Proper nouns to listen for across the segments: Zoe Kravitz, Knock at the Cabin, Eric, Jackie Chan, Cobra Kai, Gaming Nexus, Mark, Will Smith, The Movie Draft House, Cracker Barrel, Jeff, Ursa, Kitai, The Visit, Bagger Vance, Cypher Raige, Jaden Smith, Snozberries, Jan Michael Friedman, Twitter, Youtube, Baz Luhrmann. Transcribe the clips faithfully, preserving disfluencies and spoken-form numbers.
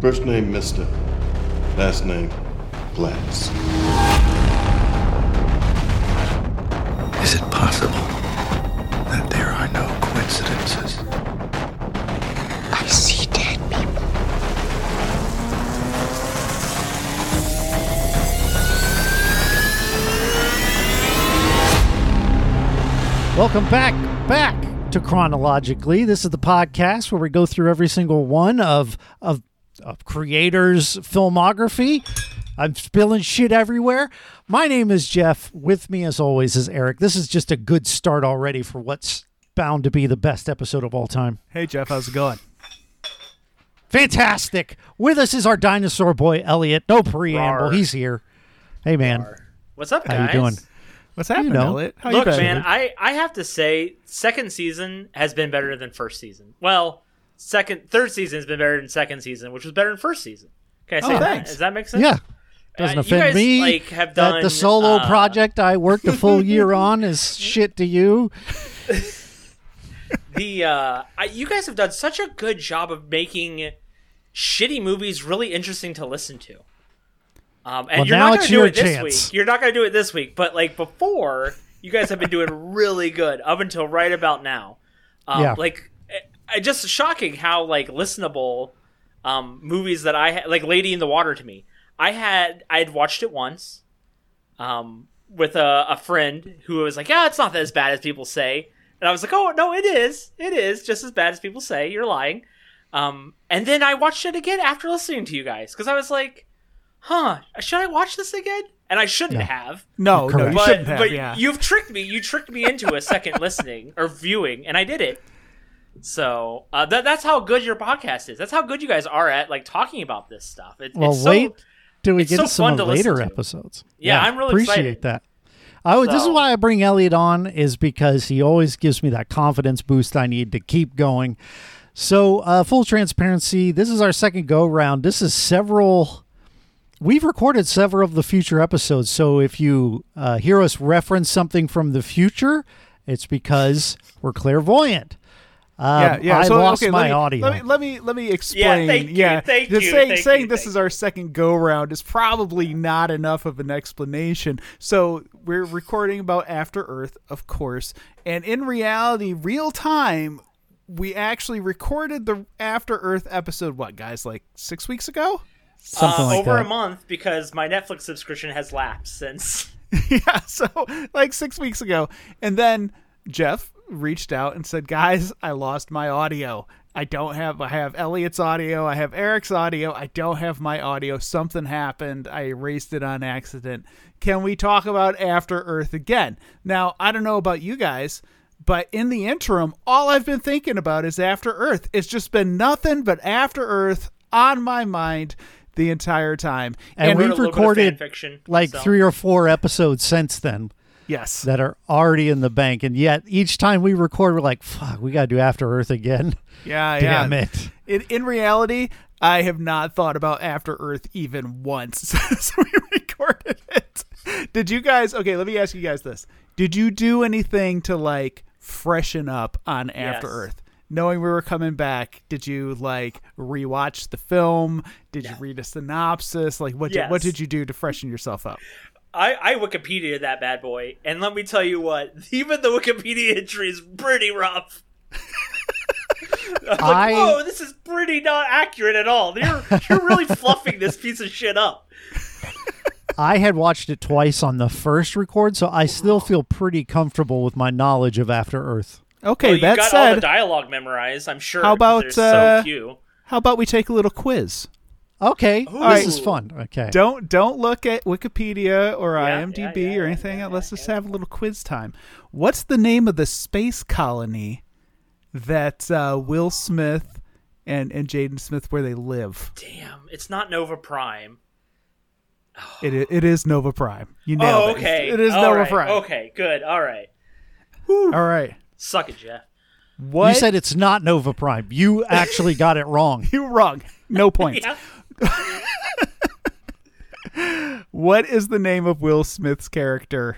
First name, Mister. Last name, Platts. Is it possible that there are no coincidences? I see dead people. Welcome back, back to Chronologically. This is the podcast where we go through every single one of of Of creators' filmography. I'm spilling shit everywhere. My name is Jeff. With me, as always, is Eric. This is just a good start already for what's bound to be the best episode of all time. Hey, Jeff, how's it going? Fantastic. With us is our dinosaur boy, Elliot. No preamble. Rawr. He's here. Hey, man. Rawr. What's up, guys? How you doing? What's happening, you know. Elliot? How Look, you man, I, I have to say, second season has been better than first season. Well... Second, third season has been better than second season, which was better than first season. Can I say oh, that? Thanks. Does that make sense? Yeah, doesn't uh, offend you guys, me. Like, have done, that the solo uh, project I worked a full year on is shit to you. the uh, I, you guys have done such a good job of making shitty movies really interesting to listen to. Um, and well, you're not going to do it chance. this week. You're not going to do it this week, but like before, you guys have been doing really good up until right about now. Um, yeah, like. It's just shocking how like listenable um, movies that I had, like Lady in the Water to me. I had I had watched it once um, with a, a friend who was like, yeah, it's not as bad as people say. And I was like, oh, no, it is. It is just as bad as people say. You're lying. Um, and then I watched it again after listening to you guys because I was like, huh, should I watch this again? And I shouldn't no. have. No, no, you but, shouldn't have, but yeah. You've tricked me. You tricked me into a second listening or viewing, and I did it. So uh, that that's how good your podcast is. That's how good you guys are at like talking about this stuff. It, well, it's so, wait till we get so some to some later episodes. Yeah, yeah, I'm really appreciate excited. that. I would, so. This is why I bring Elliot on, is because he always gives me that confidence boost I need to keep going. So uh, full transparency, this is our second go round. This is several. We've recorded several of the future episodes. So if you uh, hear us reference something from the future, it's because we're clairvoyant. Um, yeah, yeah. I so, lost okay, my let me, audio. Let me, let me let me explain. Yeah, thank you. Yeah. Thank you saying thank saying you, this is you. Our second go round is probably not enough of an explanation. So we're recording about After Earth, of course, and in reality, real time, we actually recorded the After Earth episode. What, guys? Like six weeks ago? Something uh, like over that. a month because my Netflix subscription has lapsed since. yeah, so like six weeks ago, and then Jeff reached out and said, guys, I lost my audio. I don't have, I have Elliot's audio. I have Eric's audio. I don't have my audio. Something happened. I erased it on accident. Can we talk about After Earth again? Now, I don't know about you guys, but in the interim, all I've been thinking about is After Earth. It's just been nothing but After Earth on my mind the entire time. And, and we've recorded fiction, like so. three or four episodes since then. Yes. That are already in the bank. And yet each time we record, we're like, fuck, we got to do After Earth again. Yeah, Damn yeah. it. In, in reality, I have not thought about After Earth even once since we recorded it. Did you guys, okay, let me ask you guys this. Did you do anything to like freshen up on After yes. Earth? Knowing we were coming back, did you like rewatch the film? Did yeah. you read a synopsis? Like what, yes. did, what did you do to freshen yourself up? I, I Wikipedia'd that bad boy, and let me tell you what, even the Wikipedia entry is pretty rough. I was I, like, whoa, this is pretty not accurate at all. You're, you're really fluffing this piece of shit up. I had watched it twice on the first record, so I still feel pretty comfortable with my knowledge of After Earth. Okay, well, that got said, all the dialogue memorized, I'm sure. How about, there's uh, so few. How about we take a little quiz? Okay, Ooh. this right. is fun. Okay, don't don't look at Wikipedia or yeah, IMDb yeah, yeah, or anything. Yeah, yeah, Let's yeah, just yeah. have a little quiz time. What's the name of the space colony that uh, Will Smith and and Jaden Smith where they live? Damn, it's not Nova Prime. Oh. It it is Nova Prime. You nailed oh, okay. it. It is All Nova right. Prime. Okay, good. All right. Whew. All right. Suck it, Jeff. What? You said it's not Nova Prime. You actually got it wrong. You were wrong. No points. yeah. What is the name of Will Smith's character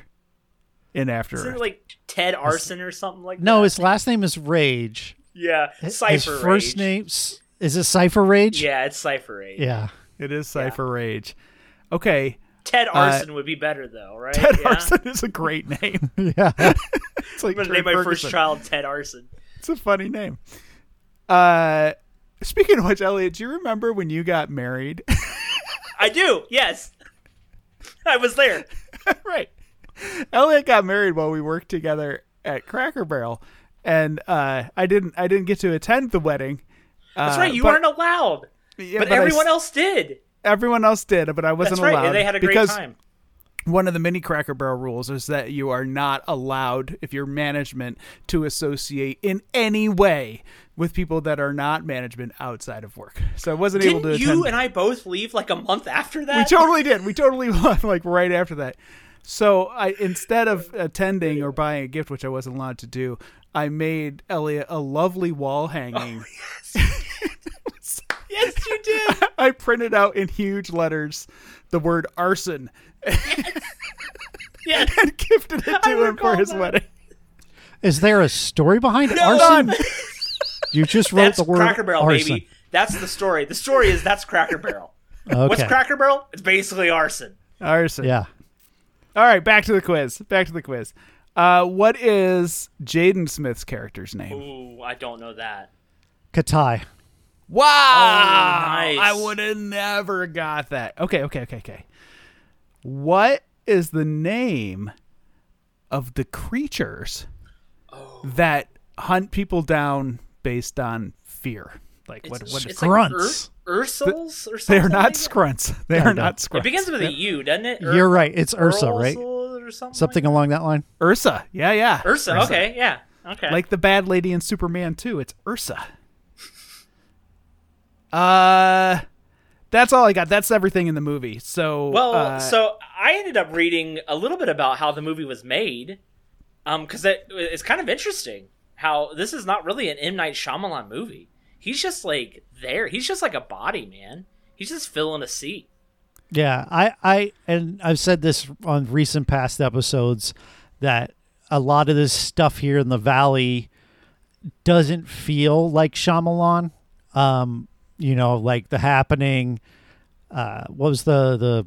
in After Earth? Is it like Ted Arson or something like that? No, his last name is Raige. Yeah, Cypher Raige. His first name, Is it Cypher Raige? Yeah, it's Cypher Raige. Yeah. It is Cypher yeah. Raige. Okay. Ted Arson uh, would be better, though, right? Ted yeah. Arson is a great name. yeah. It's like I'm going to name my Ferguson. first child Ted Arson. It's a funny name. Uh, speaking of which, Elliot, do you remember when you got married? I do, yes. I was there. Right. Elliot got married while we worked together at Cracker Barrel, and uh, I didn't I didn't get to attend the wedding. That's uh, right. You but, weren't allowed. Yeah, but, but everyone I, else did. Everyone else did, but I wasn't That's right. allowed. And they had a great because time. One of the many Cracker Barrel rules is that you are not allowed, if you're management, to associate in any way with people that are not management outside of work. So I wasn't Didn't able to attend. You and I both leave like a month after that? We totally did. We totally left like right after that. So I, instead of attending or buying a gift, which I wasn't allowed to do, I made Elliot a lovely wall hanging. Oh, yes. Yes, you did. I printed out in huge letters the word arson. Yes. Yes. And gifted it to I him for his that. wedding. Is there a story behind no, arson? None. You just wrote that's the word Cracker Barrel, arson. Baby. That's the story. The story is that's Cracker Barrel. Okay. What's Cracker Barrel? It's basically arson. Arson. Yeah. All right, back to the quiz. Back to the quiz. Uh, what is Jaden Smith's character's name? Ooh, I don't know that. Kitai. Wow! Oh, nice. I would have never got that. Okay, okay, okay, okay. What is the name of the creatures oh. that hunt people down based on fear? Like it's, what? What it's grunts? Like Ur- Ursals or something? They are not scrunts. They no, are no. not scrunts. It begins with a U, doesn't it? Ur- You're right. It's Ursa, right? Or something something like along that? that line. Ursa. Yeah, yeah. Ursa. Ursa. Okay, yeah. Okay. Like the bad lady in Superman two. It's Ursa. uh. That's all I got. That's everything in the movie. So well, uh, so I ended up reading a little bit about how the movie was made, um, because it, it's kind of interesting how this is not really an M. Night Shyamalan movie. He's just like there. He's just like a body, man. He's just filling a seat. Yeah, I, I, and I've said this on recent past episodes that a lot of this stuff here in the Valley doesn't feel like Shyamalan. Um. You know, like The Happening, uh, what was the, the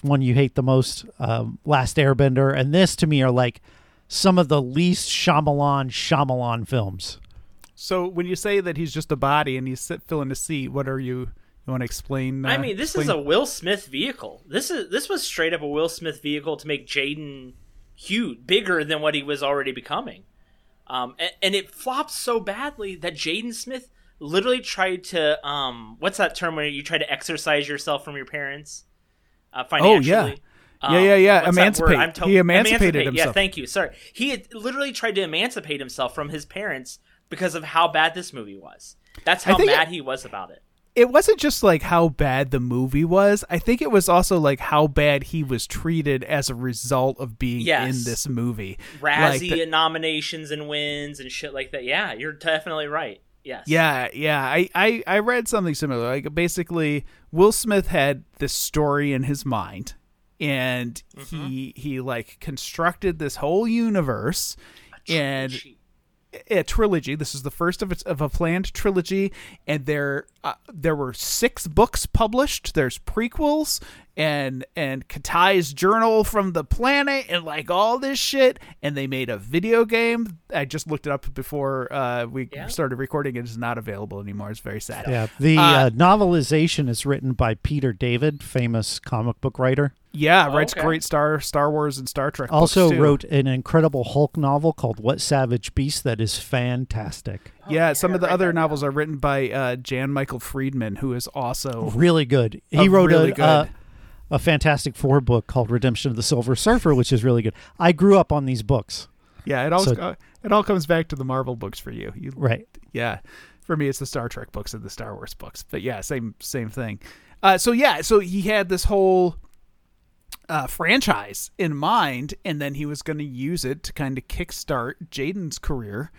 one you hate the most, um, Last Airbender, and this to me are like some of the least Shyamalan Shyamalan films. So when you say that he's just a body and he's filling a seat, what are you, you want to explain? Uh, I mean, this explain? is a Will Smith vehicle. This is this was straight up a Will Smith vehicle to make Jaden huge, bigger than what he was already becoming. Um, and, and it flopped so badly that Jaden Smith literally tried to, um, what's that term where you try to exercise yourself from your parents uh, financially? Oh, yeah. Um, yeah, yeah, yeah. Emancipate. I'm to- he emancipated emancipate. himself. Yeah, thank you. Sorry. He had literally tried to emancipate himself from his parents because of how bad this movie was. That's how mad it, he was about it. It wasn't just like how bad the movie was. I think it was also like how bad he was treated as a result of being yes. in this movie. Razzie like the- and nominations and wins and shit like that. Yeah, you're definitely right. Yes. Yeah, yeah. I, I, I read something similar. Like basically, Will Smith had this story in his mind, and mm-hmm. he he like constructed this whole universe, a and a trilogy. This is the first of its, of a planned trilogy, and there uh, there were six books published. There's prequels and and Kitai's journal from the planet, and like all this shit. And they made a video game. I just looked it up before uh, we yeah. started recording. It is not available anymore. It's very sad. Yeah, the uh, uh, novelization is written by Peter David, famous comic book writer. Yeah, oh, writes okay. great Star Star Wars and Star Trek. Also books too. Wrote an incredible Hulk novel called What Savage Beast that is fantastic. Oh, yeah, some of the other novels now. are written by uh, Jan Michael Friedman, who is also really good. He wrote really a. Uh, a Fantastic Four book called Redemption of the Silver Surfer, which is really good. I grew up on these books. Yeah, it all so, it all comes back to the Marvel books for you. you. Right. Yeah. For me, it's the Star Trek books and the Star Wars books. But yeah, same same thing. Uh, so yeah, so he had this whole uh, franchise in mind, and then he was going to use it to kind of kickstart Jaden's career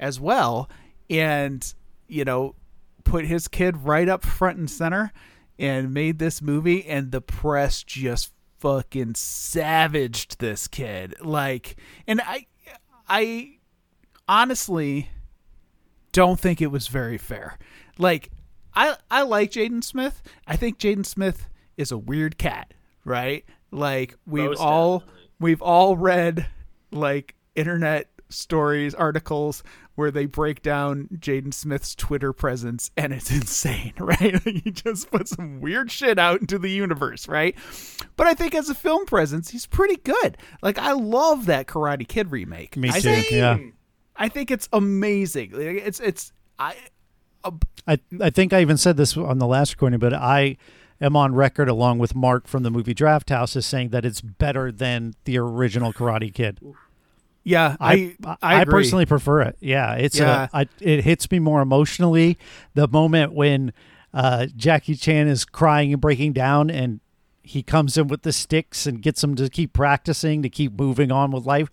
as well and, you know, put his kid right up front and center. And made this movie, and the press just fucking savaged this kid. Like, and I, I honestly don't think it was very fair. Like, I I like Jaden Smith. I think Jaden Smith is a weird cat, right? Like we've Most all definitely. we've all read like internet stories, articles where they break down Jaden Smith's Twitter presence, and it's insane, right? He just put some weird shit out into the universe, right? But I think as a film presence, he's pretty good. Like I love that Karate Kid remake. Me too. I think, yeah. I think it's amazing. It's it's I. Uh, I I think I even said this on the last recording, but I am on record along with Mark from the Movie Draft House as saying that it's better than the original Karate Kid. Yeah, I I, I, I personally prefer it. Yeah, it's yeah. A, I, it hits me more emotionally. The moment when uh, Jackie Chan is crying and breaking down, and he comes in with the sticks and gets him to keep practicing, to keep moving on with life.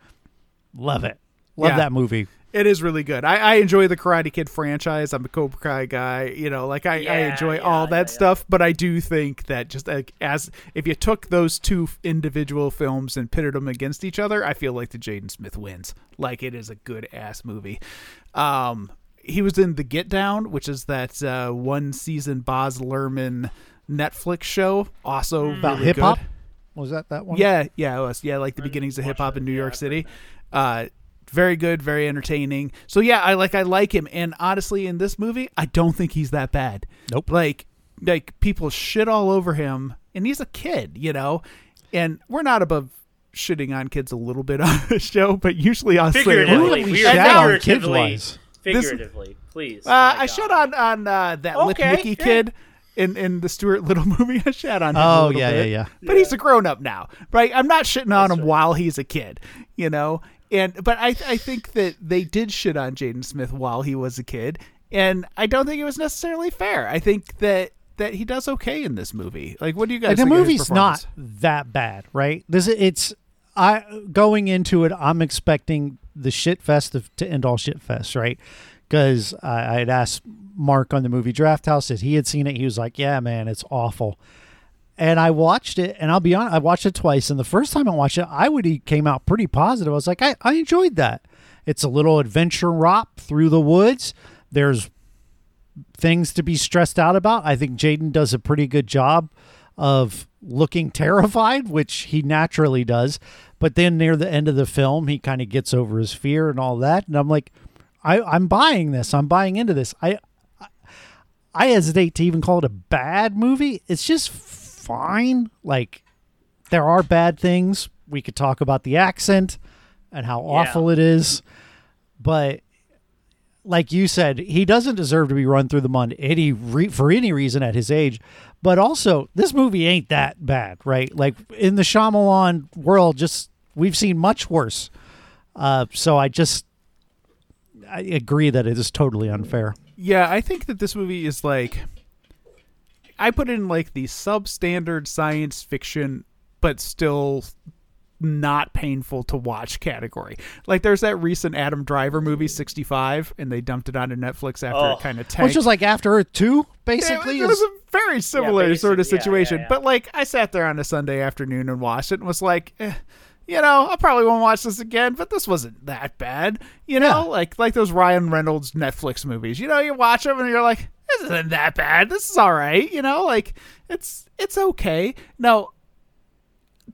Love it. Love yeah. that movie. It is really good. I, I enjoy the Karate Kid franchise. I'm a Cobra Kai guy, you know, like I, yeah, I enjoy yeah, all that yeah, stuff. Yeah. But I do think that just like as if you took those two individual films and pitted them against each other, I feel like the Jaden Smith wins. Like it is a good ass movie. Um, he was in The Get Down, which is that uh, one season Baz Luhrmann Netflix show. Also mm. about really hip hop. Was that that one? Yeah. Yeah. It was. Yeah. Like the I beginnings of hip hop in New yeah, York City. Uh, Very good, very entertaining. So yeah, I like I like him, and honestly, in this movie, I don't think he's that bad. Nope. Like, like people shit all over him, and he's a kid, you know. And we're not above shitting on kids a little bit on the show, but usually I'll say, "Holy shit on kids wise." Figuratively, please. Uh, I shit on on uh, that okay, Lick Mickey yeah. kid. In, in the Stuart Little movie, I shat on him oh, a little yeah, bit. Oh, yeah, yeah, yeah. But he's a grown-up now, right? I'm not shitting on That's him right. while he's a kid, you know? And But I I think that they did shit on Jaden Smith while he was a kid, and I don't think it was necessarily fair. I think that, that he does okay in this movie. Like, what do you guys think of his performance? The movie's not that bad, right? This it's I going into it, I'm expecting the shit fest to, to end all shit fest, right? Because I, I had asked Mark on the Movie Draft House if he had seen it. He was like, yeah, man, it's awful. And I watched it, and I'll be honest, I watched it twice. And the first time I watched it, I would he came out pretty positive. I was like, I, I enjoyed that. It's a little adventure romp through the woods. There's things to be stressed out about. I think Jaden does a pretty good job of looking terrified, which he naturally does. But then near the end of the film, he kind of gets over his fear and all that. And I'm like, I, I'm buying this. I'm buying into this. I, I I hesitate to even call it a bad movie. It's just fine. Like, there are bad things. We could talk about the accent and how awful yeah. it is. But like you said, he doesn't deserve to be run through the mud any re- for any reason at his age. But also, this movie ain't that bad, right? Like, in the Shyamalan world, just we've seen much worse. Uh, so I just... I agree that it is totally unfair. Yeah, I think that this movie is like, I put in like the substandard science fiction, but still not painful to watch category. Like there's that recent Adam Driver movie, sixty-five, and they dumped it onto Netflix after oh. it kind of tanked. Which was like After Earth two, basically. Yeah, it was a very similar yeah, sort of situation. Yeah, yeah, yeah. But like I sat there on a Sunday afternoon and watched it and was like, eh. You know, I probably won't watch this again, but this wasn't that bad. You know, yeah. like like those Ryan Reynolds Netflix movies. You know, you watch them and you're like, this isn't that bad. This is all right. You know, like it's it's okay. Now,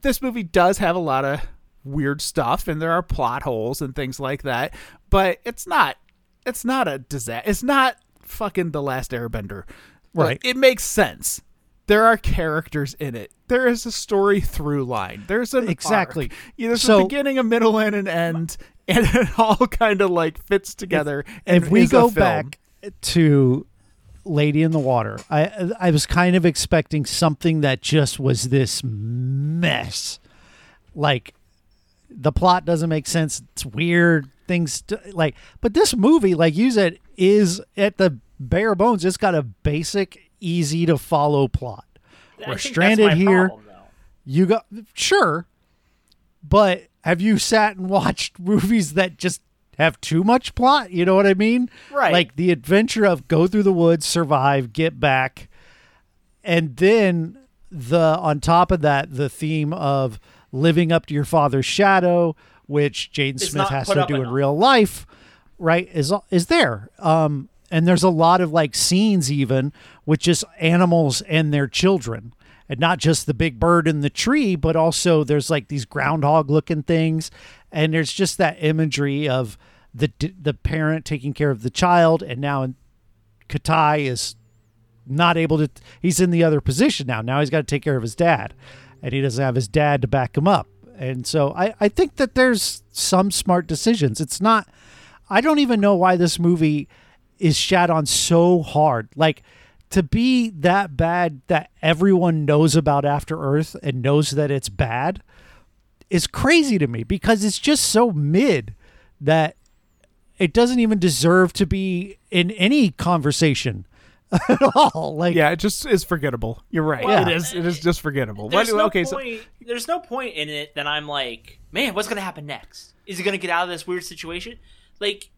this movie does have a lot of weird stuff, and there are plot holes and things like that. But it's not it's not a disaster. It's not fucking The Last Airbender, right? Like, it makes sense. There are characters in it. There is a story through line. There's an exactly. arc. You know, there's so, a beginning, a middle, and an end, and it all kind of like fits together. If, and if we go back to Lady in the Water, I I was kind of expecting something that just was this mess. Like the plot doesn't make sense. It's weird things to, like, but this movie, like you said, is at the bare bones. It's got a basic, easy to follow plot. We're stranded here. Problem, you go sure, but have you sat and watched movies that just have too much plot? You know what I mean? Right. Like the adventure of go through the woods, survive, get back, and then the on top of that, the theme of living up to your father's shadow, which Jaden Smith has to do enough. in real life, right? Is is there? Um, And there's a lot of like scenes even with just animals and their children, and not just the big bird in the tree, but also there's like these groundhog looking things. And there's just that imagery of the the parent taking care of the child. And now in Kitai is not able to, he's in the other position now. Now he's got to take care of his dad, and he doesn't have his dad to back him up. And so I, I think that there's some smart decisions. It's not, I don't even know why this movie is shat on so hard. Like, to be that bad that everyone knows about After Earth and knows that it's bad is crazy to me, because it's just so mid that it doesn't even deserve to be in any conversation at all. Like, yeah, it just is forgettable. You're right. Well, yeah. It is. It is just forgettable. There's, what, no okay, point, so... there's no point in it that I'm like, man, what's going to happen next? Is he going to get out of this weird situation? Like,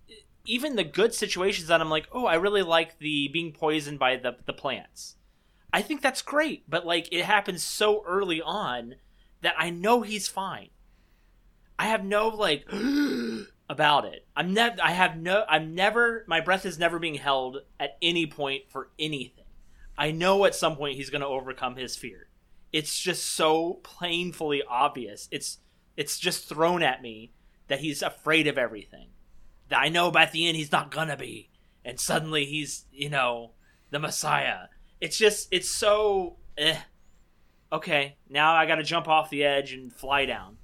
even the good situations that I'm like, oh, I really like the being poisoned by the the plants. I think that's great, but like, it happens so early on that I know he's fine. I have no like about it. I'm never. I have no. I'm never. My breath is never being held at any point for anything. I know at some point he's going to overcome his fear. It's just so painfully obvious. It's it's just thrown at me that he's afraid of everything. That I know at the end he's not gonna be, and suddenly he's, you know, the Messiah. It's just, it's so, eh. Okay, now I gotta jump off the edge and fly down.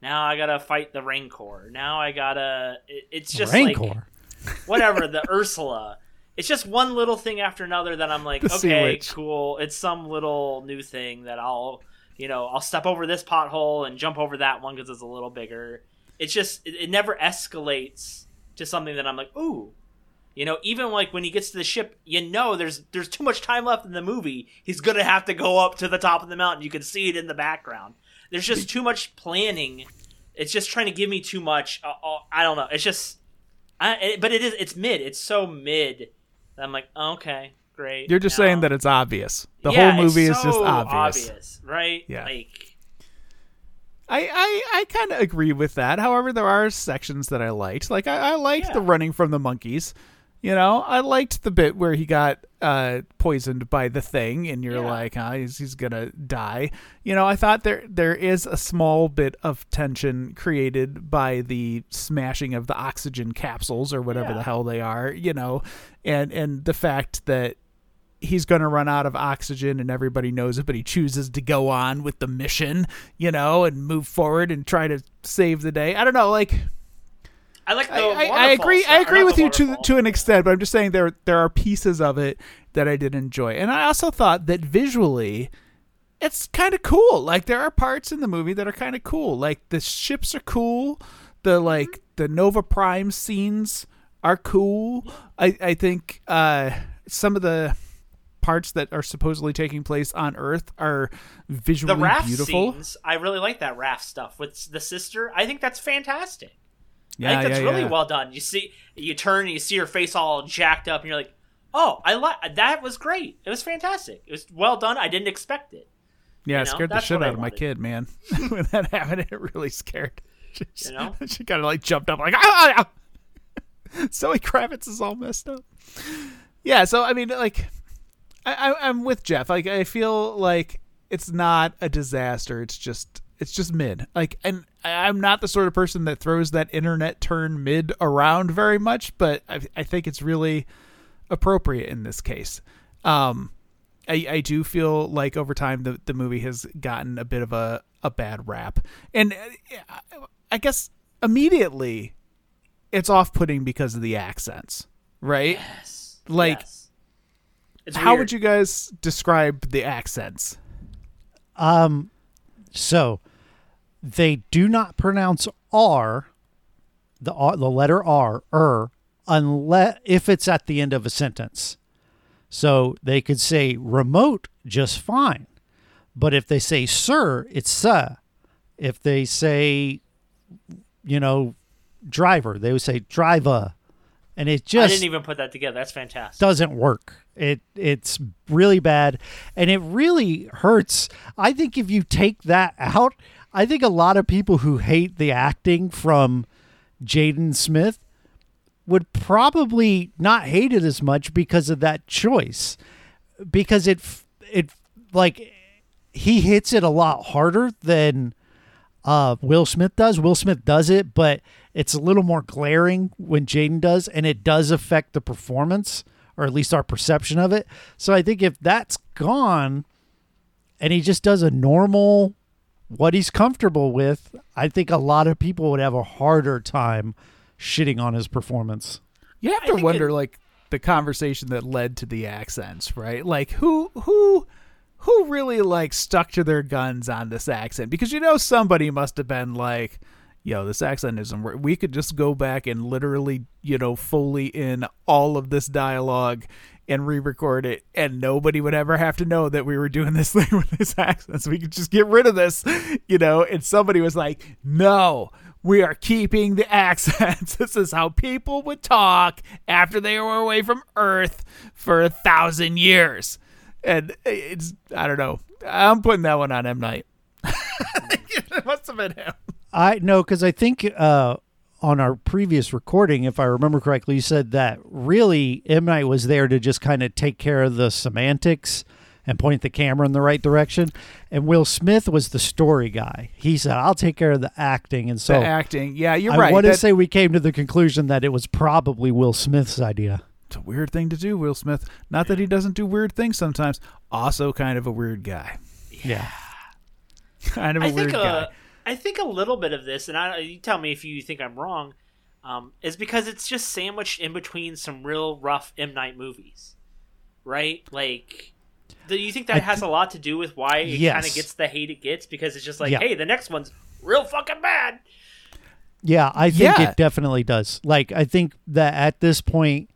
Now I gotta fight the Rancor. Now I gotta, it, it's just Rancor. Like, whatever, the Ursula. It's just one little thing after another that I'm like, the okay, cool. It's some little new thing that I'll, you know, I'll step over this pothole and jump over that one because it's a little bigger. It's just, it, it never escalates to something that I'm like, ooh, you know, even like when he gets to the ship, you know, there's there's too much time left in the movie. He's going to have to go up to the top of the mountain. You can see it in the background. There's just too much planning. It's just trying to give me too much. Uh, uh, I don't know. It's just, I, it, but it is, it's mid. It's so mid that I'm like, oh, okay, great. You're just now. saying that it's obvious. The yeah, whole movie it's is so just obvious. obvious, right? Yeah. Like, I, I, I kind of agree with that. However, there are sections that I liked. Like, I, I liked yeah. the running from the monkeys. You know, I liked the bit where he got uh, poisoned by the thing, and you're yeah. like, huh, he's, he's going to die. You know, I thought there there is a small bit of tension created by the smashing of the oxygen capsules or whatever yeah. the hell they are, you know, and, and the fact that he's going to run out of oxygen and everybody knows it, but he chooses to go on with the mission, you know, and move forward and try to save the day. I don't know. Like, I like, the I, I agree. Stuff. I agree with you waterfall. to to an extent, but I'm just saying there, there are pieces of it that I did enjoy. And I also thought that visually it's kind of cool. Like, there are parts in the movie that are kind of cool. Like, the ships are cool. The, like, the Nova Prime scenes are cool. I, I think uh, some of the parts that are supposedly taking place on Earth are visually the raft beautiful. Scenes, I really like that raft stuff with the sister. I think that's fantastic. Yeah, I think that's yeah, really yeah. well done. You see, you turn and you see her face all jacked up, and you're like, "Oh, I like that. Was great. It was fantastic. It was well done. I didn't expect it." Yeah, you know? It scared the that's shit out of my kid, man. When that happened, it really scared. She, you know? She kind of like jumped up, like, "Ah!" Zoe Kravitz is all messed up. Yeah, so I mean, like. I, I'm with Jeff. Like, I feel like it's not a disaster. It's just it's just mid. Like, and I'm not the sort of person that throws that internet turn mid around very much, but I, I think it's really appropriate in this case. Um, I, I do feel like over time the, the movie has gotten a bit of a, a bad rap. And I guess immediately it's off-putting because of the accents, right? Yes. Like... Yes. How would you guys describe the accents? Um, so they do not pronounce R, the R, the letter R, er, unless if it's at the end of a sentence. So they could say remote just fine, but if they say sir, it's sir. If they say, you know, driver, they would say driver, and it just I didn't even put that together. That's fantastic. Doesn't work. It it's really bad, and it really hurts. I think if you take that out, I think a lot of people who hate the acting from Jaden Smith would probably not hate it as much because of that choice, because it it like he hits it a lot harder than uh, Will Smith does. Will Smith does it, but it's a little more glaring when Jaden does, and it does affect the performance, or at least our perception of it. So I think if that's gone and he just does a normal, what he's comfortable with, I think a lot of people would have a harder time shitting on his performance. You have to wonder, it, like, the conversation that led to the accents, right? Like, who who who really, like, stuck to their guns on this accent? Because, you know, somebody must have been like, yo, this accent isn't working. We could just go back and literally, you know, fully in all of this dialogue and re-record it, and nobody would ever have to know that we were doing this thing with this accent. So we could just get rid of this, you know. And somebody was like, no, we are keeping the accents. This is how people would talk after they were away from Earth for a thousand years. And it's, I don't know. I'm putting that one on M. Night. It must have been him. I know, because I think uh, on our previous recording, if I remember correctly, you said that really M. Night was there to just kind of take care of the semantics and point the camera in the right direction. And Will Smith was the story guy. He said, I'll take care of the acting. And so the acting. Yeah, you're I right. I want to say we came to the conclusion that it was probably Will Smith's idea. It's a weird thing to do, Will Smith. Not that he doesn't do weird things sometimes. Also kind of a weird guy. Yeah. yeah. Kind of a I weird think, uh, guy. I think a little bit of this, and I, you tell me if you think I'm wrong, um, is because it's just sandwiched in between some real rough M. Night movies, right? Like, do you think that I has th- a lot to do with why it yes. kind of gets the hate it gets? Because it's just like, yeah. hey, the next one's real fucking bad. Yeah, I think yeah. it definitely does. Like, I think that at this point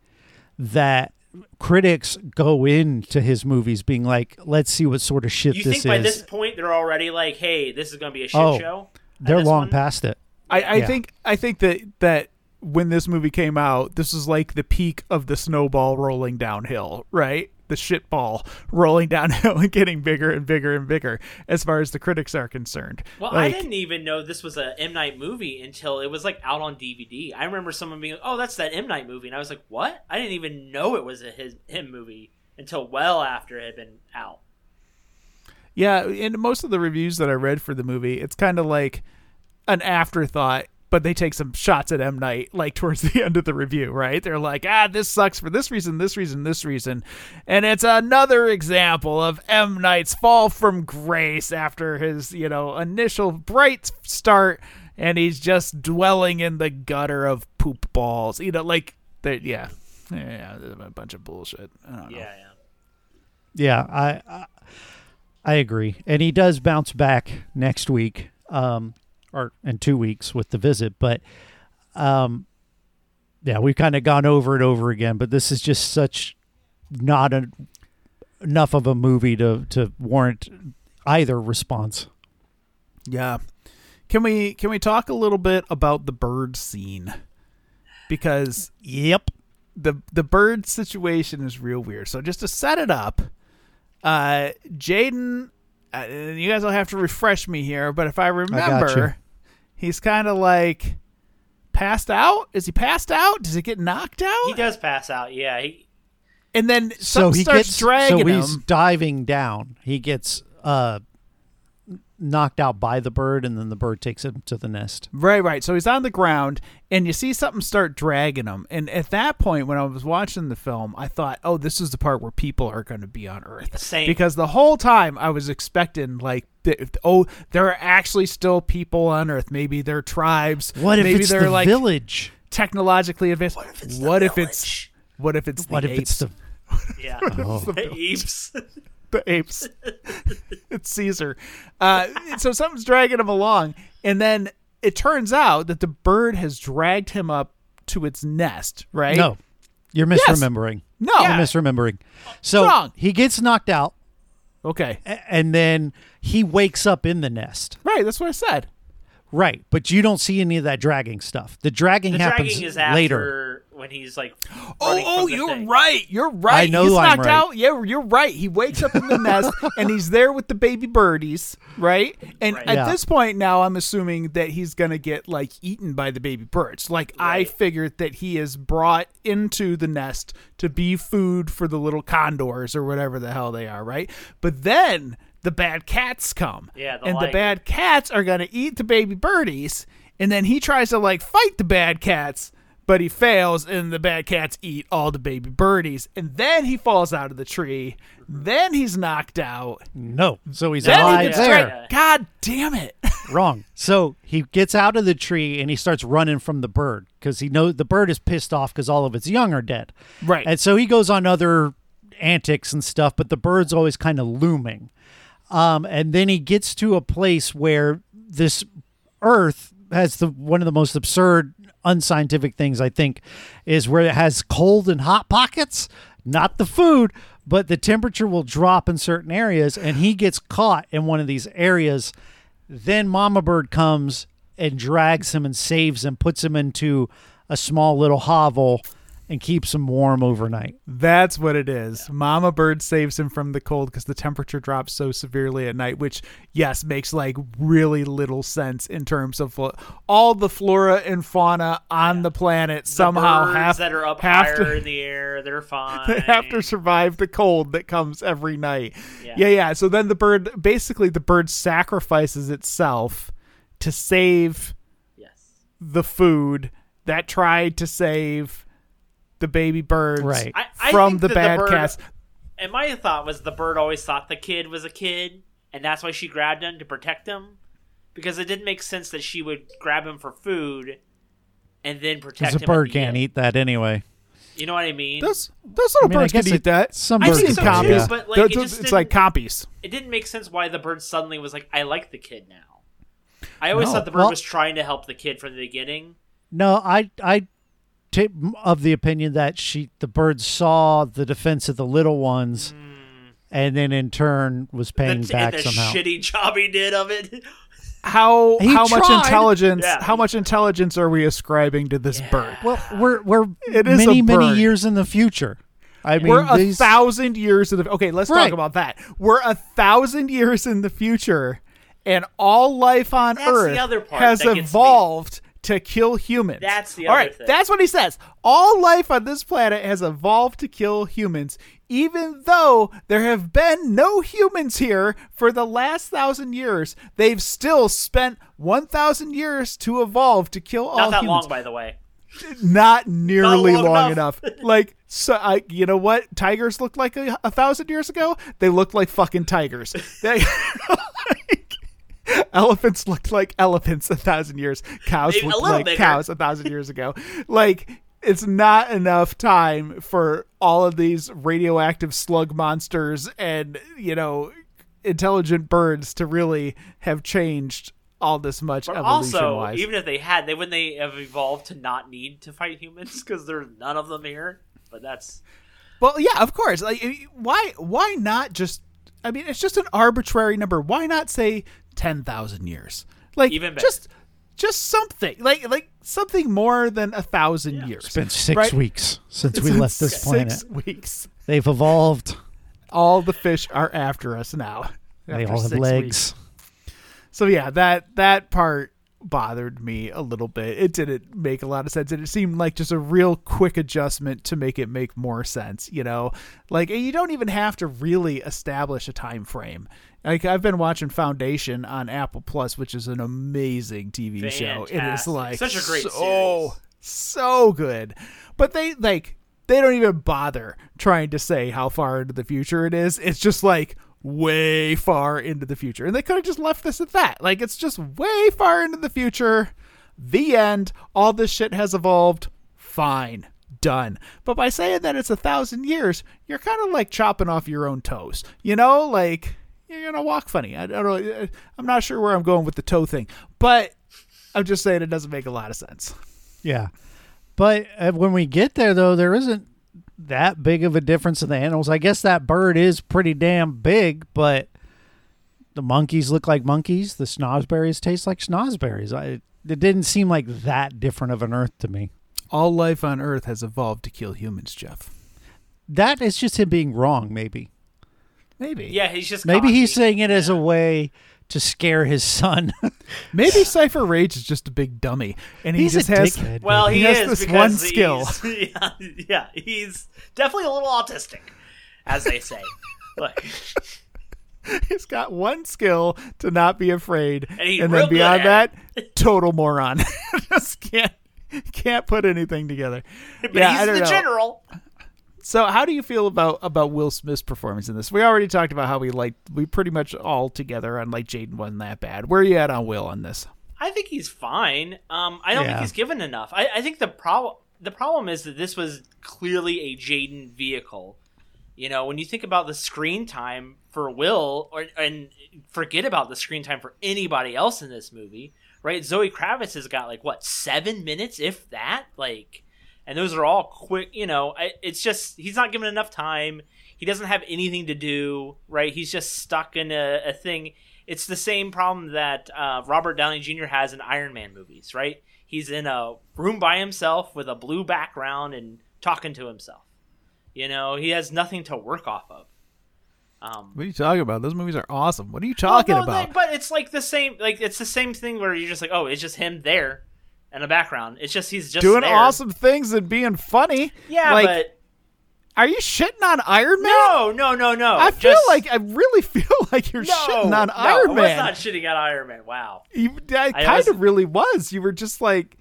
that critics go into his movies being like, let's see what sort of shit you this is. You think by this point they're already like, hey, this is going to be a shit oh, show? They're long one? past it. I, I yeah. think I think that, that when this movie came out, this is like the peak of the snowball rolling downhill, right? The shit ball rolling downhill and getting bigger and bigger and bigger as far as the critics are concerned. Well, like, I didn't even know this was a M. Night movie until it was like out on D V D. I remember someone being like, oh, that's that M. Night movie. And I was like, what? I didn't even know it was a his him movie until well after it had been out. Yeah, and most of the reviews that I read for the movie, it's kind of like an afterthought, but they take some shots at M. Night, like, towards the end of the review, right? They're like, ah, this sucks for this reason, this reason, this reason. And it's another example of M. Night's fall from grace after his, you know, initial bright start, and he's just dwelling in the gutter of poop balls. You know, like, yeah. Yeah, a bunch of bullshit. I don't know. Yeah, yeah. Yeah, I, I, I agree. And he does bounce back next week. Um or in two weeks with The Visit, but um, yeah, we've kind of gone over it over again, but this is just such not a, enough of a movie to, to warrant either response. Yeah. Can we, can we talk a little bit about the bird scene? Because yep, the, the bird situation is real weird. So just to set it up, uh, Jaden, Uh, you guys will have to refresh me here, but if I remember, I he's kind of like passed out. Is he passed out? Does he get knocked out? He does pass out. Yeah. He... And then so he starts gets, dragging so him. So he's diving down. He gets uh, knocked out by the bird, and then the bird takes him to the nest. Right, right. So he's on the ground, and you see something start dragging him. And at that point, when I was watching the film, I thought, oh, this is the part where people are going to be on Earth. Same. Because the whole time I was expecting, like, oh, there are actually still people on Earth. Maybe they're tribes. What if Maybe it's they're the like village? Technologically advanced. What if it's what the if village? It's, what if it's what the if apes? It's the, yeah. oh. the apes. The apes. It's Caesar. Uh, so something's dragging him along. And then it turns out that the bird has dragged him up to its nest, right? No. You're misremembering. Yes. No. You're misremembering. So Wrong. He gets knocked out. Okay. And then he wakes up in the nest. Right. That's what I said. Right. But you don't see any of that dragging stuff. The dragging the happens dragging is later. After, when he's like. Oh, oh, you're thing. right. You're right. I know he's I'm knocked right. out. Yeah, you're right. He wakes up in the nest and he's there with the baby birdies, right? And right. at yeah. this point now, I'm assuming that he's gonna get like eaten by the baby birds. Like right. I figured that he is brought into the nest to be food for the little condors or whatever the hell they are, right? But then the bad cats come, yeah, the and light. the bad cats are gonna eat the baby birdies. And then he tries to, like, fight the bad cats, but he fails, and the bad cats eat all the baby birdies. And then he falls out of the tree. Then he's knocked out. No. So he's then alive he there. Tried. God damn it. Wrong. So he gets out of the tree, and he starts running from the bird because he knows the bird is pissed off because all of its young are dead. Right. And so he goes on other antics and stuff, but the bird's always kind of looming. Um, and then he gets to a place where this earth... has the one of the most absurd, unscientific things, I think, is where it has cold and hot pockets, not the food, but the temperature will drop in certain areas, and he gets caught in one of these areas. Then Mama Bird comes and drags him and saves him, puts him into a small little hovel, and keeps him warm overnight. That's what it is. Yeah. Mama Bird saves him from the cold because the temperature drops so severely at night, which, yes, makes like really little sense in terms of uh, all the flora and fauna on yeah. the planet the somehow birds have that are up higher to, in the air. They're fine. They have to survive the cold that comes every night. Yeah, yeah. yeah. So then the bird, basically, the bird sacrifices itself to save yes. the food that tried to save. The baby birds right. I, I from the bad the bird, cast. And my thought was the bird always thought the kid was a kid, and that's why she grabbed him to protect him, because it didn't make sense that she would grab him for food and then protect him. Because a bird can't eat that anyway. You know what I mean? Those, those little I mean, birds can eat it, that. Some birds can so copies. Yeah. But like, it just it's like copies. It didn't make sense why the bird suddenly was like, I like the kid now. I always no, thought the bird well, was trying to help the kid from the beginning. No, I... I T- of the opinion that she, the bird saw the defense of the little ones, mm. and then in turn was paying the, back the somehow. The shitty job he did of it. How he how tried. much intelligence? Yeah. How much intelligence are we ascribing to this yeah. bird? Well, we're we're it is many many years in the future. I mean, we're a these... thousand years in the. Okay, let's right. talk about that. We're a thousand years in the future, and all life on That's Earth the other part has evolved. To kill humans. That's the other All right, thing. That's what he says. All life on this planet has evolved to kill humans, even though there have been no humans here for the last thousand years. They've still spent one thousand years to evolve to kill all humans. Not that long, by the way. Not nearly Not long, long enough. enough. Like, so I, you know what? Tigers looked like a, a thousand years ago. They looked like fucking tigers. They... Elephants looked like elephants a thousand years. Cows Maybe looked like bigger. cows a thousand years ago. Like, it's not enough time for all of these radioactive slug monsters and, you know, intelligent birds to really have changed all this much but evolution-wise. Also, even if they had, they wouldn't they have evolved to not need to fight humans because there's none of them here? But that's... Well, yeah, of course. Like, why, why not just... I mean, it's just an arbitrary number. Why not say... Ten thousand years, like Even just, just something like like something more than a thousand yeah. years. It's been six right? weeks since it's we left this six planet. Six weeks. They've evolved. All the fish are after us now. They all have legs. Weeks. So yeah, that that part bothered me a little bit. It didn't make a lot of sense, and it seemed like just a real quick adjustment to make it make more sense. You know, like you don't even have to really establish a time frame. Like I've been watching Foundation on Apple Plus, which is an amazing T V Fantastic. show. It is like such a great so, series. so good. But they like they don't even bother trying to say how far into the future it is. It's just like way far into the future. And they could have just left this at that. Like it's just way far into the future. The end. All this shit has evolved. Fine. Done. But by saying that it's a thousand years, you're kind of like chopping off your own toes. You know, like you're going to walk funny. I don't know. I'm not sure where I'm going with the toe thing, but I'm just saying it doesn't make a lot of sense. Yeah. But when we get there, though, there isn't that big of a difference in the animals. I guess that bird is pretty damn big, but the monkeys look like monkeys. The snozberries taste like snozberries. I, it didn't seem like that different of an Earth to me. All life on Earth has evolved to kill humans, Jeff. That is just him being wrong, maybe. Maybe. Yeah, he's just maybe cocky. He's saying it yeah. as a way to scare his son. Maybe Cypher Raige is just a big dummy, and he he's just has dickhead, well, he, he has is this because one he's, skill. Yeah, yeah, he's definitely a little autistic, as they say. But he's got one skill to not be afraid, and, and then beyond that, total moron. Just can't can't put anything together. But yeah, he's I don't the know. general. So how do you feel about, about Will Smith's performance in this? We already talked about how we like we pretty much all together on like Jaden wasn't that bad. Where are you at on Will on this? I think he's fine. Um, I don't yeah. think he's given enough. I, I think the problem the problem is that this was clearly a Jaden vehicle. You know, when you think about the screen time for Will, or and forget about the screen time for anybody else in this movie, right? Zoe Kravitz has got like what seven minutes, if that, like. And those are all quick, you know, it's just, he's not given enough time. He doesn't have anything to do, right? He's just stuck in a, a thing. It's the same problem that uh, Robert Downey Junior has in Iron Man movies, right? He's in a room by himself with a blue background and talking to himself. You know, he has nothing to work off of. Um, what are you talking about? Those movies are awesome. What are you talking well, no, about? They, but it's like the same, like it's the same thing where you're just like, oh, it's just him there. In the background. It's just, he's just doing there. awesome things and being funny. Yeah, like, but... Are you shitting on Iron Man? No, no, no, no. I just... feel like, I really feel like you're no, shitting on no, Iron Man. No, I was not shitting on Iron Man. Wow. You, I, I kind was... of really was. You were just like,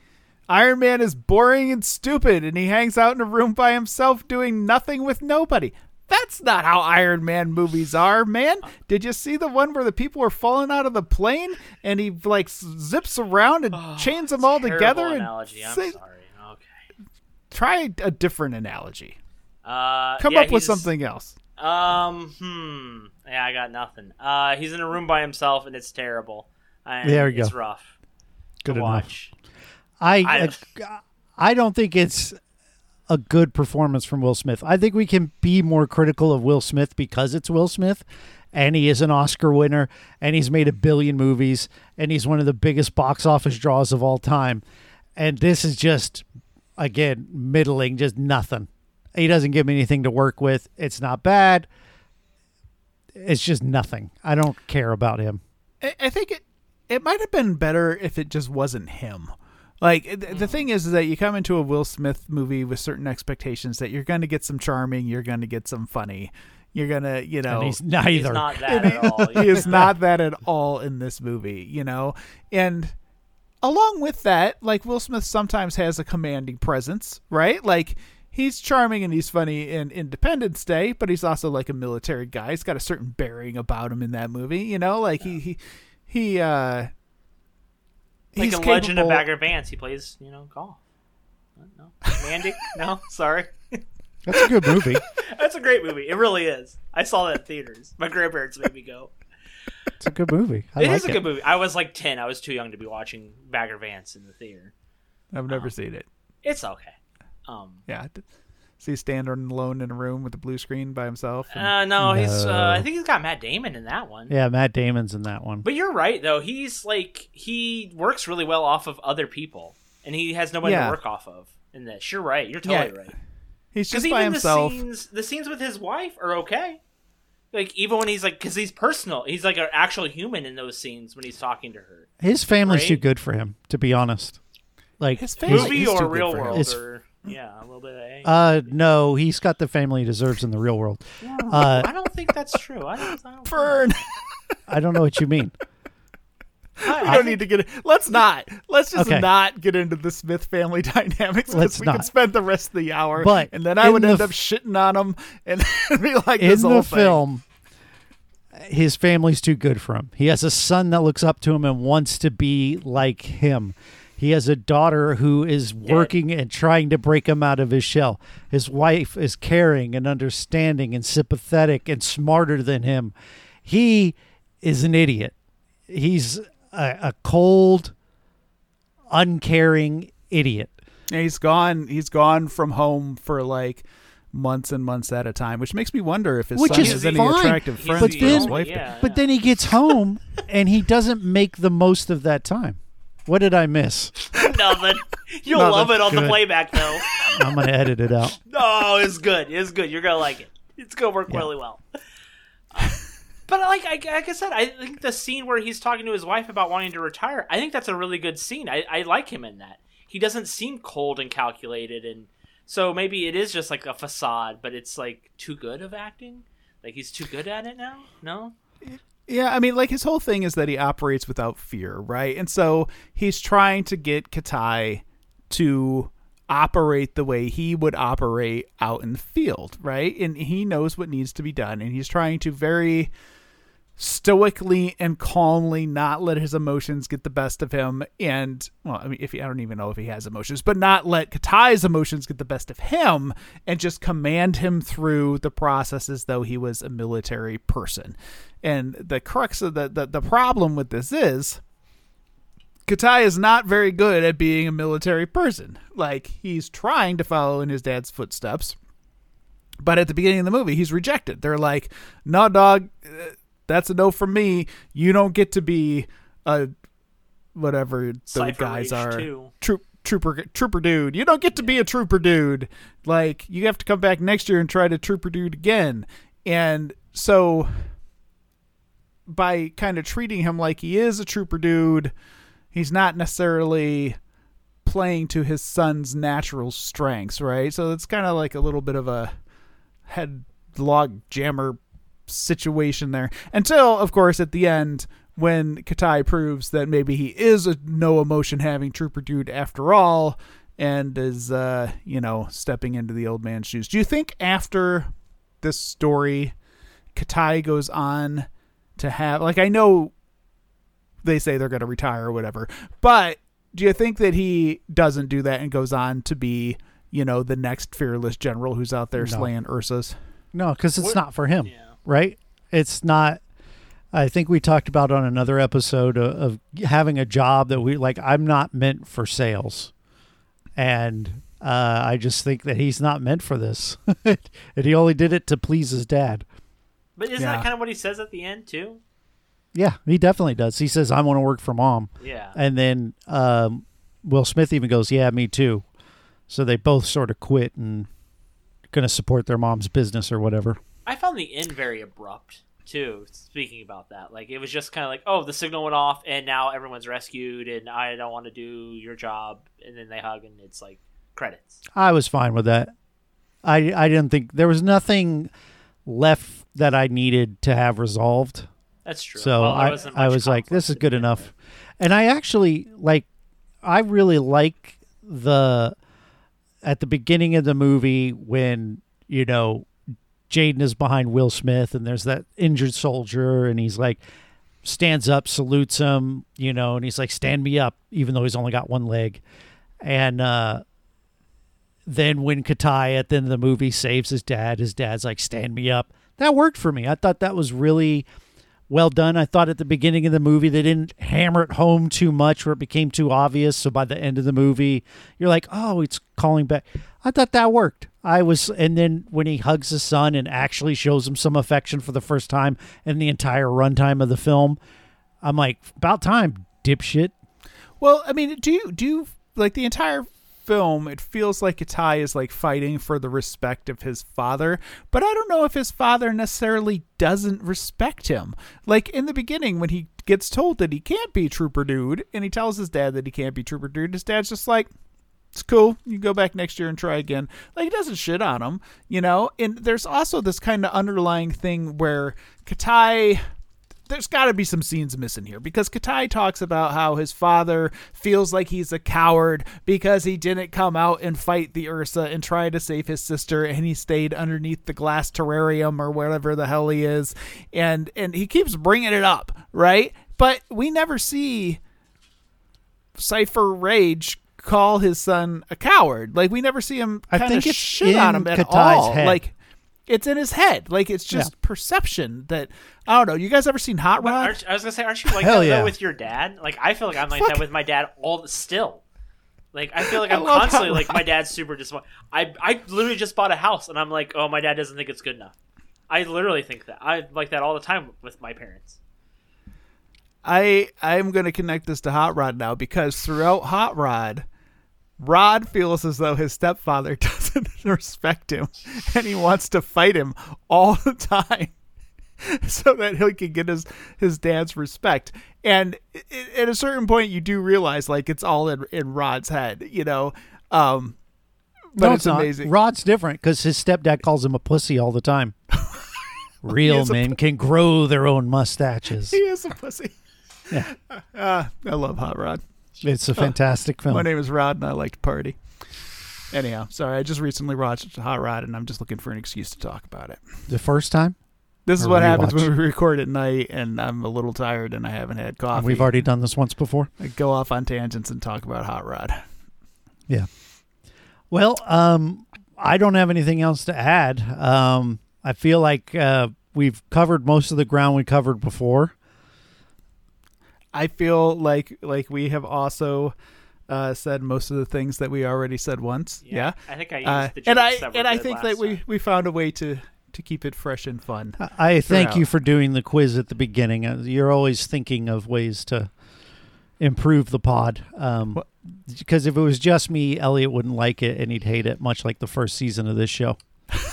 Iron Man is boring and stupid, and he hangs out in a room by himself doing nothing with nobody. That's not how Iron Man movies are, man. Did you see the one where the people were falling out of the plane and he like zips around and oh, chains them all together? Analogy. And say, I'm sorry. Okay. Try a different analogy. Uh, Come yeah, up with something else. Um. Hmm. Yeah, I got nothing. Uh, he's in a room by himself and it's terrible. And there we go. It's rough. Good to enough. Watch. I I, uh, I don't think it's. A good performance from Will Smith. I think we can be more critical of Will Smith because it's Will Smith, and he is an Oscar winner, and he's made a billion movies, and he's one of the biggest box office draws of all time. And this is just, again, middling, just nothing. He doesn't give me anything to work with. It's not bad. It's just nothing. I don't care about him. I think it, it might have been better if it just wasn't him. Like, th- the thing is, is that you come into a Will Smith movie with certain expectations that you're going to get some charming, you're going to get some funny, you're going to, you know. And he's neither. He's not that at all. He is not that at all in this movie, you know. And along with that, like, Will Smith sometimes has a commanding presence, right? Like, he's charming and he's funny in Independence Day, but he's also like a military guy. He's got a certain bearing about him in that movie, you know? Like, yeah. he, he, he, uh. Like he's in Legend of Bagger Vance, he plays, you know, golf. No, Mandy? No, sorry. That's a good movie. That's a great movie. It really is. I saw that in theaters. My grandparents made me go. It's a good movie. I it like is a it. good movie. I was like ten. I was too young to be watching Bagger Vance in the theater. I've never um, seen it. It's okay. Um, yeah. So he's standing alone in a room with a blue screen by himself? And... Uh, no, no, he's. Uh, I think he's got Matt Damon in that one. Yeah, Matt Damon's in that one. But you're right, though. He's like, he works really well off of other people, and he has nobody yeah. to work off of in this. You're right. You're totally yeah. right. He's just by himself. The scenes, the scenes with his wife are okay. Like, even when he's like, because he's personal. He's like an actual human in those scenes when he's talking to her. His family's right? too good for him, to be honest. Like, his family movie he's or too real world. Or... Yeah, a little bit of anger. Uh, no, he's got the family he deserves in the real world. Yeah, uh, I don't think that's true. I don't, I don't Burn. I don't know what you mean. I, we I don't think, need to get it. Let's not. Let's just okay. not get into the Smith family dynamics because we not. could spend the rest of the hour. But and then I would the, end up shitting on him and be like, this in whole the thing. film, his family's too good for him. He has a son that looks up to him and wants to be like him. He has a daughter who is working and trying to break him out of his shell. His wife is caring and understanding and sympathetic and smarter than him. He is an idiot. He's a, a cold, uncaring idiot. And he's gone. He's gone from home for like months and months at a time, which makes me wonder if his which son is has fine. any attractive friends. But, then, wife yeah, but yeah. then he gets home and he doesn't make the most of that time. What did I miss? Nothing. You'll Nothing. love it on good. the playback, though. I'm going to edit it out. No, it's good. It's good. You're going to like it. It's going to work yeah. really well. Uh, but like, I, like I said, I think the scene where he's talking to his wife about wanting to retire, I think that's a really good scene. I, I like him in that. He doesn't seem cold and calculated, and so maybe it is just like a facade, but it's like too good of acting. Like he's too good at it now? No? Yeah, I mean, like his whole thing is that he operates without fear, right? And so he's trying to get Kitai to operate the way he would operate out in the field, right? And he knows what needs to be done, and he's trying to very stoically and calmly not let his emotions get the best of him, and well, I mean, if he, I don't even know if he has emotions, but not let Katai's emotions get the best of him and just command him through the process as though he was a military person. And the crux of the the, the problem with this is Kitai is not very good at being a military person. Like, he's trying to follow in his dad's footsteps, but at the beginning of the movie he's rejected. They're like, no dog, uh, that's a no from me. You don't get to be a whatever those Cypher guys Raige are. Too. Troop trooper trooper dude. You don't get to yeah. be a trooper dude. Like, you have to come back next year and try to trooper dude again. And so by kind of treating him like he is a trooper dude, he's not necessarily playing to his son's natural strengths, right? So it's kind of like a little bit of a head log jammer situation there, until of course at the end when Kitai proves that maybe he is a no emotion having trooper dude after all, and is uh you know stepping into the old man's shoes. Do you think after this story Kitai goes on to have, like, I know they say they're going to retire or whatever, but do you think that he doesn't do that and goes on to be, you know, the next fearless general who's out there no. slaying Ursas? No, because it's what? not for him. Yeah. Right? It's not, I think we talked about on another episode of, of having a job that we like, I'm not meant for sales. And uh, I just think that he's not meant for this. And he only did it to please his dad. But isn't yeah. that kind of what he says at the end too? Yeah, he definitely does. He says, I want to work for mom. Yeah. And then um, Will Smith even goes, yeah, me too. So they both sort of quit and going to support their mom's business or whatever. I found the end very abrupt, too, speaking about that. Like, it was just kind of like, oh, the signal went off, and now everyone's rescued, and I don't want to do your job. And then they hug, and it's like, credits. I was fine with that. I, I didn't think, there was nothing left that I needed to have resolved. That's true. So well, I, I was like, this is good enough. And I actually, like, I really like the, at the beginning of the movie when, you know, Jaden is behind Will Smith, and there's that injured soldier, and he's like, stands up, salutes him, you know, and he's like, stand me up, even though he's only got one leg. And uh, then when Kitai at the end of the movie saves his dad, his dad's like, stand me up. That worked for me. I thought that was really well done. I thought at the beginning of the movie they didn't hammer it home too much where it became too obvious. So by the end of the movie, you're like, oh, it's calling back. I thought that worked. I was, and then when he hugs his son and actually shows him some affection for the first time in the entire runtime of the film, I'm like, about time, dipshit. Well, I mean, do you, do you, like, the entire film, it feels like Kitai is like fighting for the respect of his father, but I don't know if his father necessarily doesn't respect him. Like in the beginning when he gets told that he can't be trooper dude and he tells his dad that he can't be trooper dude, his dad's just like, it's cool. You go back next year and try again. Like, it doesn't shit on him, you know? And there's also this kind of underlying thing where Kitai, there's got to be some scenes missing here, because Kitai talks about how his father feels like he's a coward because he didn't come out and fight the Ursa and try to save his sister, and he stayed underneath the glass terrarium or wherever the hell he is. And, and he keeps bringing it up, right? But we never see Cypher Raige call his son a coward. Like, we never see him kind of shit on him at Katai's all. Head. Like, it's in his head. Like, it's just yeah. perception that, I don't know. You guys ever seen Hot Rod? Aren't, I was gonna say, aren't you like Hell that yeah. though with your dad? Like, I feel like I'm like Fuck. that with my dad all still. Like, I feel like I'm constantly like, my dad's super disappointed. I I literally just bought a house and I'm like, oh, my dad doesn't think it's good enough. I literally think that. I like that all the time with my parents. I I'm going to connect this to Hot Rod now, because throughout Hot Rod, Rod feels as though his stepfather doesn't respect him, and he wants to fight him all the time so that he can get his, his dad's respect. And at a certain point, you do realize, like, it's all in, in Rod's head, you know? Um, but no, it's, it's amazing. Rod's different because his stepdad calls him a pussy all the time. Real men can grow their own mustaches. He is a pussy. Yeah. Uh, I love Hot Rod. It's a fantastic uh, film. My name is Rod, and I like to party. Anyhow, sorry, I just recently watched Hot Rod, and I'm just looking for an excuse to talk about it. The first time? This is what happens when we record at night, and I'm a little tired, and I haven't had coffee. And we've already done this once before. I go off on tangents and talk about Hot Rod. Yeah. Well, um, I don't have anything else to add. Um, I feel like uh, we've covered most of the ground we covered before. I feel like like we have also uh, said most of the things that we already said once. Yeah, yeah? I think I used uh, the and I and I think that time. we we found a way to. to keep it fresh and fun. I thank you for doing the quiz at the beginning. You're always thinking of ways to improve the pod. Um, because if it was just me, Elliot wouldn't like it, and he'd hate it, much like the first season of this show.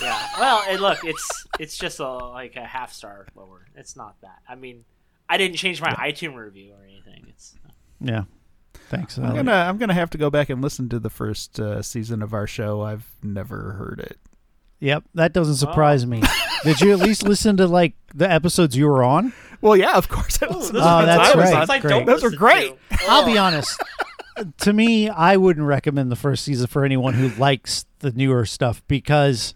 Yeah. Well, and look, it's it's just a, like a half star lower. It's not that. I mean, I didn't change my yeah. iTunes review or anything. It's uh, yeah. Thanks, Elliot. I'm gonna I'm gonna have to go back and listen to the first uh, season of our show. I've never heard it. Yep, that doesn't surprise oh. me. Did you at least listen to like the episodes you were on? Well, yeah, of course. I listened. Oh, to that's right. Like, great. Those were great. To. I'll be honest. To me, I wouldn't recommend the first season for anyone who likes the newer stuff, because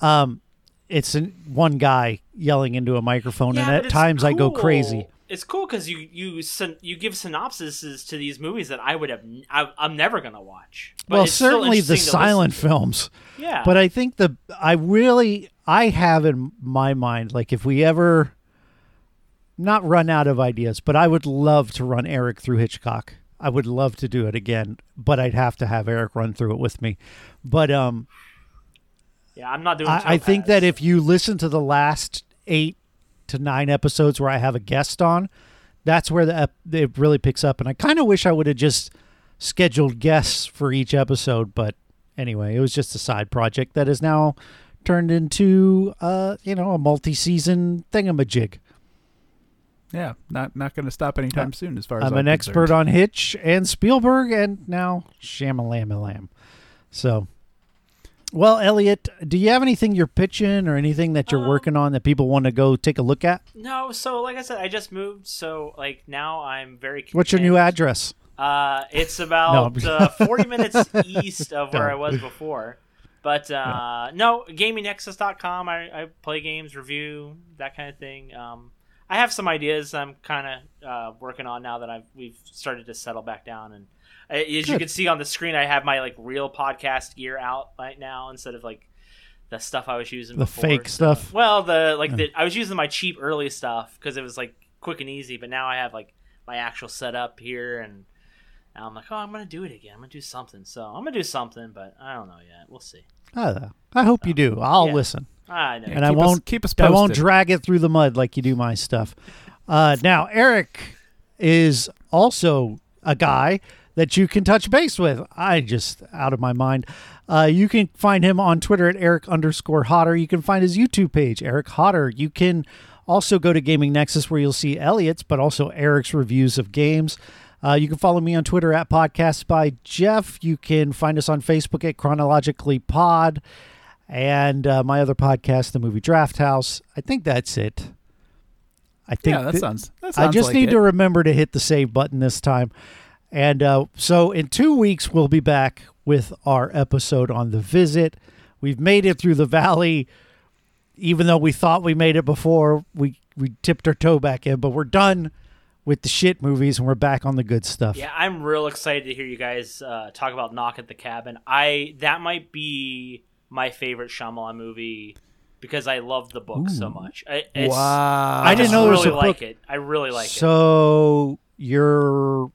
um, it's an, one guy yelling into a microphone, yeah, and at times cool. I go crazy. It's cool because you you you give synopsises to these movies that I would have I, I'm never gonna watch. But well, it's certainly the silent films. Yeah, but I think the I really I have in my mind, like, if we ever not run out of ideas, but I would love to run Eric through Hitchcock. I would love to do it again, but I'd have to have Eric run through it with me. But um, yeah, I'm not doing. I, I think that if you listen to the last eight. to nine episodes where I have a guest on, that's where the ep- it really picks up. And I kind of wish I would have just scheduled guests for each episode, but anyway, it was just a side project that is now turned into uh you know a multi-season thingamajig. Yeah, not not going to stop anytime yeah. soon. As far as I'm, I'm an concerned. Expert on Hitch and Spielberg and now Shyamalan. So. Well, Elliot, do you have anything you're pitching or anything that you're um, working on that people want to go take a look at? No. So, like I said, I just moved. So, like, now I'm very content. What's your new address? Uh, it's about no. uh, forty minutes east of where I was before. But, uh, no, gaming nexus dot com. I, I play games, review, that kind of thing. Um, I have some ideas I'm kind of uh, working on now that I've we've started to settle back down and. As Good. you can see on the screen, I have my like real podcast gear out right now instead of like the stuff I was using. The before. fake so, stuff. Well, the like yeah. the I was using my cheap early stuff because it was like quick and easy. But now I have like my actual setup here, and I'm like, oh, I'm gonna do it again. I'm gonna do something. So I'm gonna do something, but I don't know yet. We'll see. Uh, I hope so, you do. I'll yeah. listen. I know. And keep I won't us, keep us posted. I won't drag it through the mud like you do my stuff. Uh, now Eric is also a guy that you can touch base with. I just out of my mind. Uh, you can find him on Twitter at Eric underscore Hodder. You can find his YouTube page, Eric Hodder. You can also go to Gaming Nexus where you'll see Elliot's, but also Eric's reviews of games. Uh, you can follow me on Twitter at Podcasts by Jeff. You can find us on Facebook at Chronologically Pod, and uh, my other podcast, The Movie Draft House. I think that's it. I think yeah, that, that sounds. That sounds I just like need it. to remember to hit the save button this time. And uh, so in two weeks, we'll be back with our episode on The Visit. We've made it through the valley, even though we thought we made it before. We, we tipped our toe back in, but we're done with the shit movies, and we're back on the good stuff. Yeah, I'm real excited to hear you guys uh, talk about Knock at the Cabin. I That might be my favorite Shyamalan movie because I love the book Ooh. so much. I, it's, wow. I didn't know there was really a like book. It. I really like so it. So you're...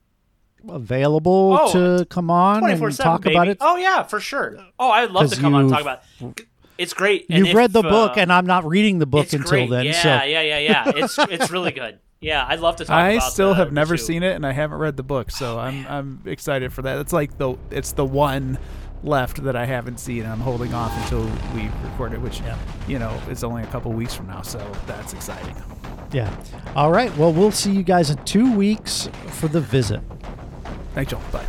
available oh, to come on and talk baby. about it? Oh, yeah, for sure. Oh, I'd love to come on and talk about it. It's great. And you've if, read the uh, book, and I'm not reading the book until great. then. Yeah, so. yeah, yeah, yeah. It's it's really good. Yeah, I'd love to talk I about that. I still have never two. seen it, and I haven't read the book, so oh, I'm man. I'm excited for that. It's like the it's the one left that I haven't seen, and I'm holding off until we record it, which, yeah. you know, is only a couple weeks from now, so that's exciting. Yeah. All right. Well, we'll see you guys in two weeks for The Visit. Thanks, y'all. Bye.